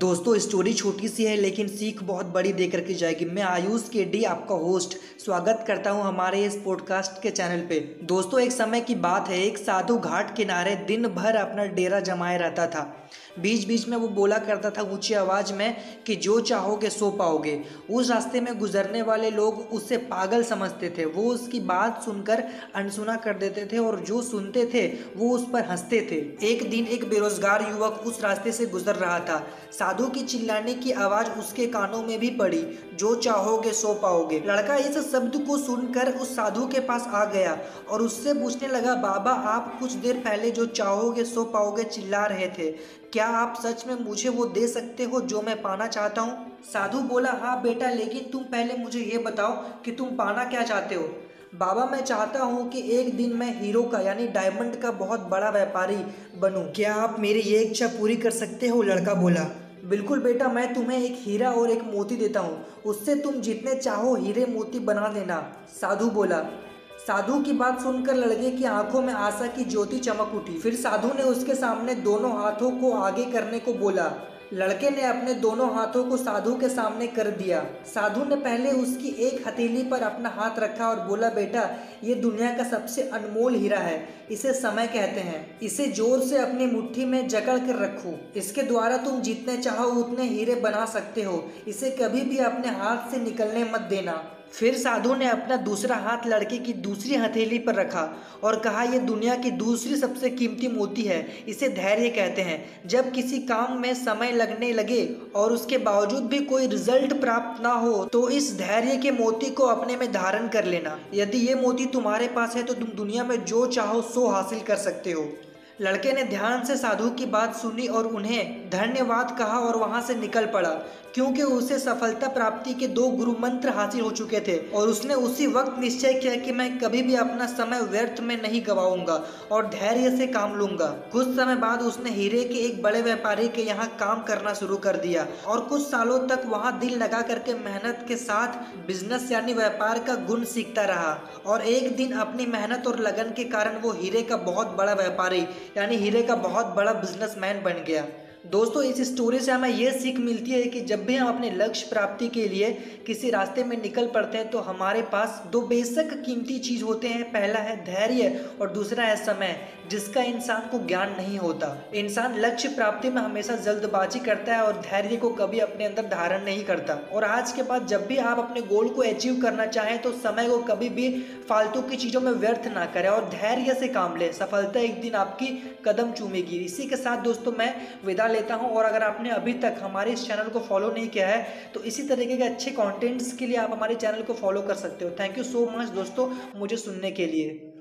दोस्तों स्टोरी छोटी सी है लेकिन सीख बहुत बड़ी देकर के जाएगी। मैं आयुष के डी आपका होस्ट स्वागत करता हूं हमारे इस पॉडकास्ट के चैनल पे। दोस्तों एक समय की बात है, एक साधु घाट किनारे दिन भर अपना डेरा जमाए रहता था। बीच बीच में वो बोला करता था ऊंची आवाज़ में कि जो चाहोगे सो पाओगे। उस रास्ते में गुजरने वाले लोग उससे पागल समझते थे, वो उसकी बात सुनकर अनसुना कर देते थे और जो सुनते थे वो उस पर हंसते थे। एक दिन एक बेरोजगार युवक उस रास्ते से गुजर रहा था। साधु की चिल्लाने की आवाज़ उसके कानों में भी पड़ी, जो चाहोगे सो पाओगे। लड़का इस शब्द को सुनकर उस साधु के पास आ गया और उससे पूछने लगा, बाबा आप कुछ देर पहले जो चाहोगे सो पाओगे चिल्ला रहे थे, क्या आप सच में मुझे वो दे सकते हो जो मैं पाना चाहता हूँ? साधु बोला, हाँ बेटा, लेकिन तुम पहले मुझे ये बताओ कि तुम पाना क्या चाहते हो। बाबा मैं चाहता हूँ कि एक दिन मैं हीरो का यानी डायमंड का बहुत बड़ा व्यापारी बनूँ, क्या आप मेरी ये इच्छा पूरी कर सकते हो? लड़का बोला, बिल्कुल बेटा, मैं तुम्हें एक हीरा और एक मोती देता हूँ, उससे तुम जितने चाहो हीरे मोती बना देना। साधु बोला। साधु की बात सुनकर लड़के की आंखों में आशा की ज्योति चमक उठी। फिर साधु ने उसके सामने दोनों हाथों को आगे करने को बोला। लड़के ने अपने दोनों हाथों को साधु के सामने कर दिया। साधु ने पहले उसकी एक हथेली पर अपना हाथ रखा और बोला, बेटा ये दुनिया का सबसे अनमोल हीरा है, इसे समय कहते हैं, इसे जोर से अपनी मुट्ठी में जकड़ कर रखो, इसके द्वारा तुम जितने चाहो उतने हीरे बना सकते हो, इसे कभी भी अपने हाथ से निकलने मत देना। फिर साधु ने अपना दूसरा हाथ लड़के की दूसरी हथेली पर रखा और कहा, यह दुनिया की दूसरी सबसे कीमती मोती है, इसे धैर्य कहते हैं। जब किसी काम में समय लगने लगे और उसके बावजूद भी कोई रिजल्ट प्राप्त ना हो तो इस धैर्य के मोती को अपने में धारण कर लेना। यदि ये मोती तुम्हारे पास है तो तुम दुनिया में जो चाहो सो हासिल कर सकते हो। लड़के ने ध्यान से साधु की बात सुनी और उन्हें धन्यवाद कहा और वहाँ से निकल पड़ा, क्योंकि उसे सफलता प्राप्ति के 2 गुरु मंत्र हासिल हो चुके थे और उसने उसी वक्त निश्चय किया कि मैं कभी भी अपना समय व्यर्थ में नहीं गवाऊंगा और धैर्य से काम लूंगा। कुछ समय बाद उसने हीरे के एक बड़े व्यापारी के यहाँ काम करना शुरू कर दिया और कुछ सालों तक वहाँ दिल लगा करके मेहनत के साथ बिजनेस यानी व्यापार का गुण सीखता रहा और एक दिन अपनी मेहनत और लगन के कारण वो हीरे का बहुत बड़ा व्यापारी यानी हीरे का बहुत बड़ा बिजनेसमैन बन गया। दोस्तों इस स्टोरी से हमें यह सीख मिलती है कि जब भी हम अपने लक्ष्य प्राप्ति के लिए किसी रास्ते में निकल पड़ते हैं तो हमारे पास 2 बेशक कीमती चीज़ होते हैं, पहला है धैर्य और दूसरा है समय, जिसका इंसान को ज्ञान नहीं होता। इंसान लक्ष्य प्राप्ति में हमेशा जल्दबाजी करता है और धैर्य को कभी अपने अंदर धारण नहीं करता। और आज के बाद जब भी आप अपने गोल को अचीव करना चाहें तो समय को कभी भी फालतू की चीज़ों में व्यर्थ ना करें और धैर्य से काम लें, सफलता एक दिन आपकी कदम चूमेगी। इसी के साथ दोस्तों मैं विदा लेता हूं और अगर आपने अभी तक हमारे इस चैनल को फॉलो नहीं किया है तो इसी तरीके के अच्छे कंटेंट्स के लिए आप हमारे चैनल को फॉलो कर सकते हो। थैंक यू सो मच दोस्तों मुझे सुनने के लिए।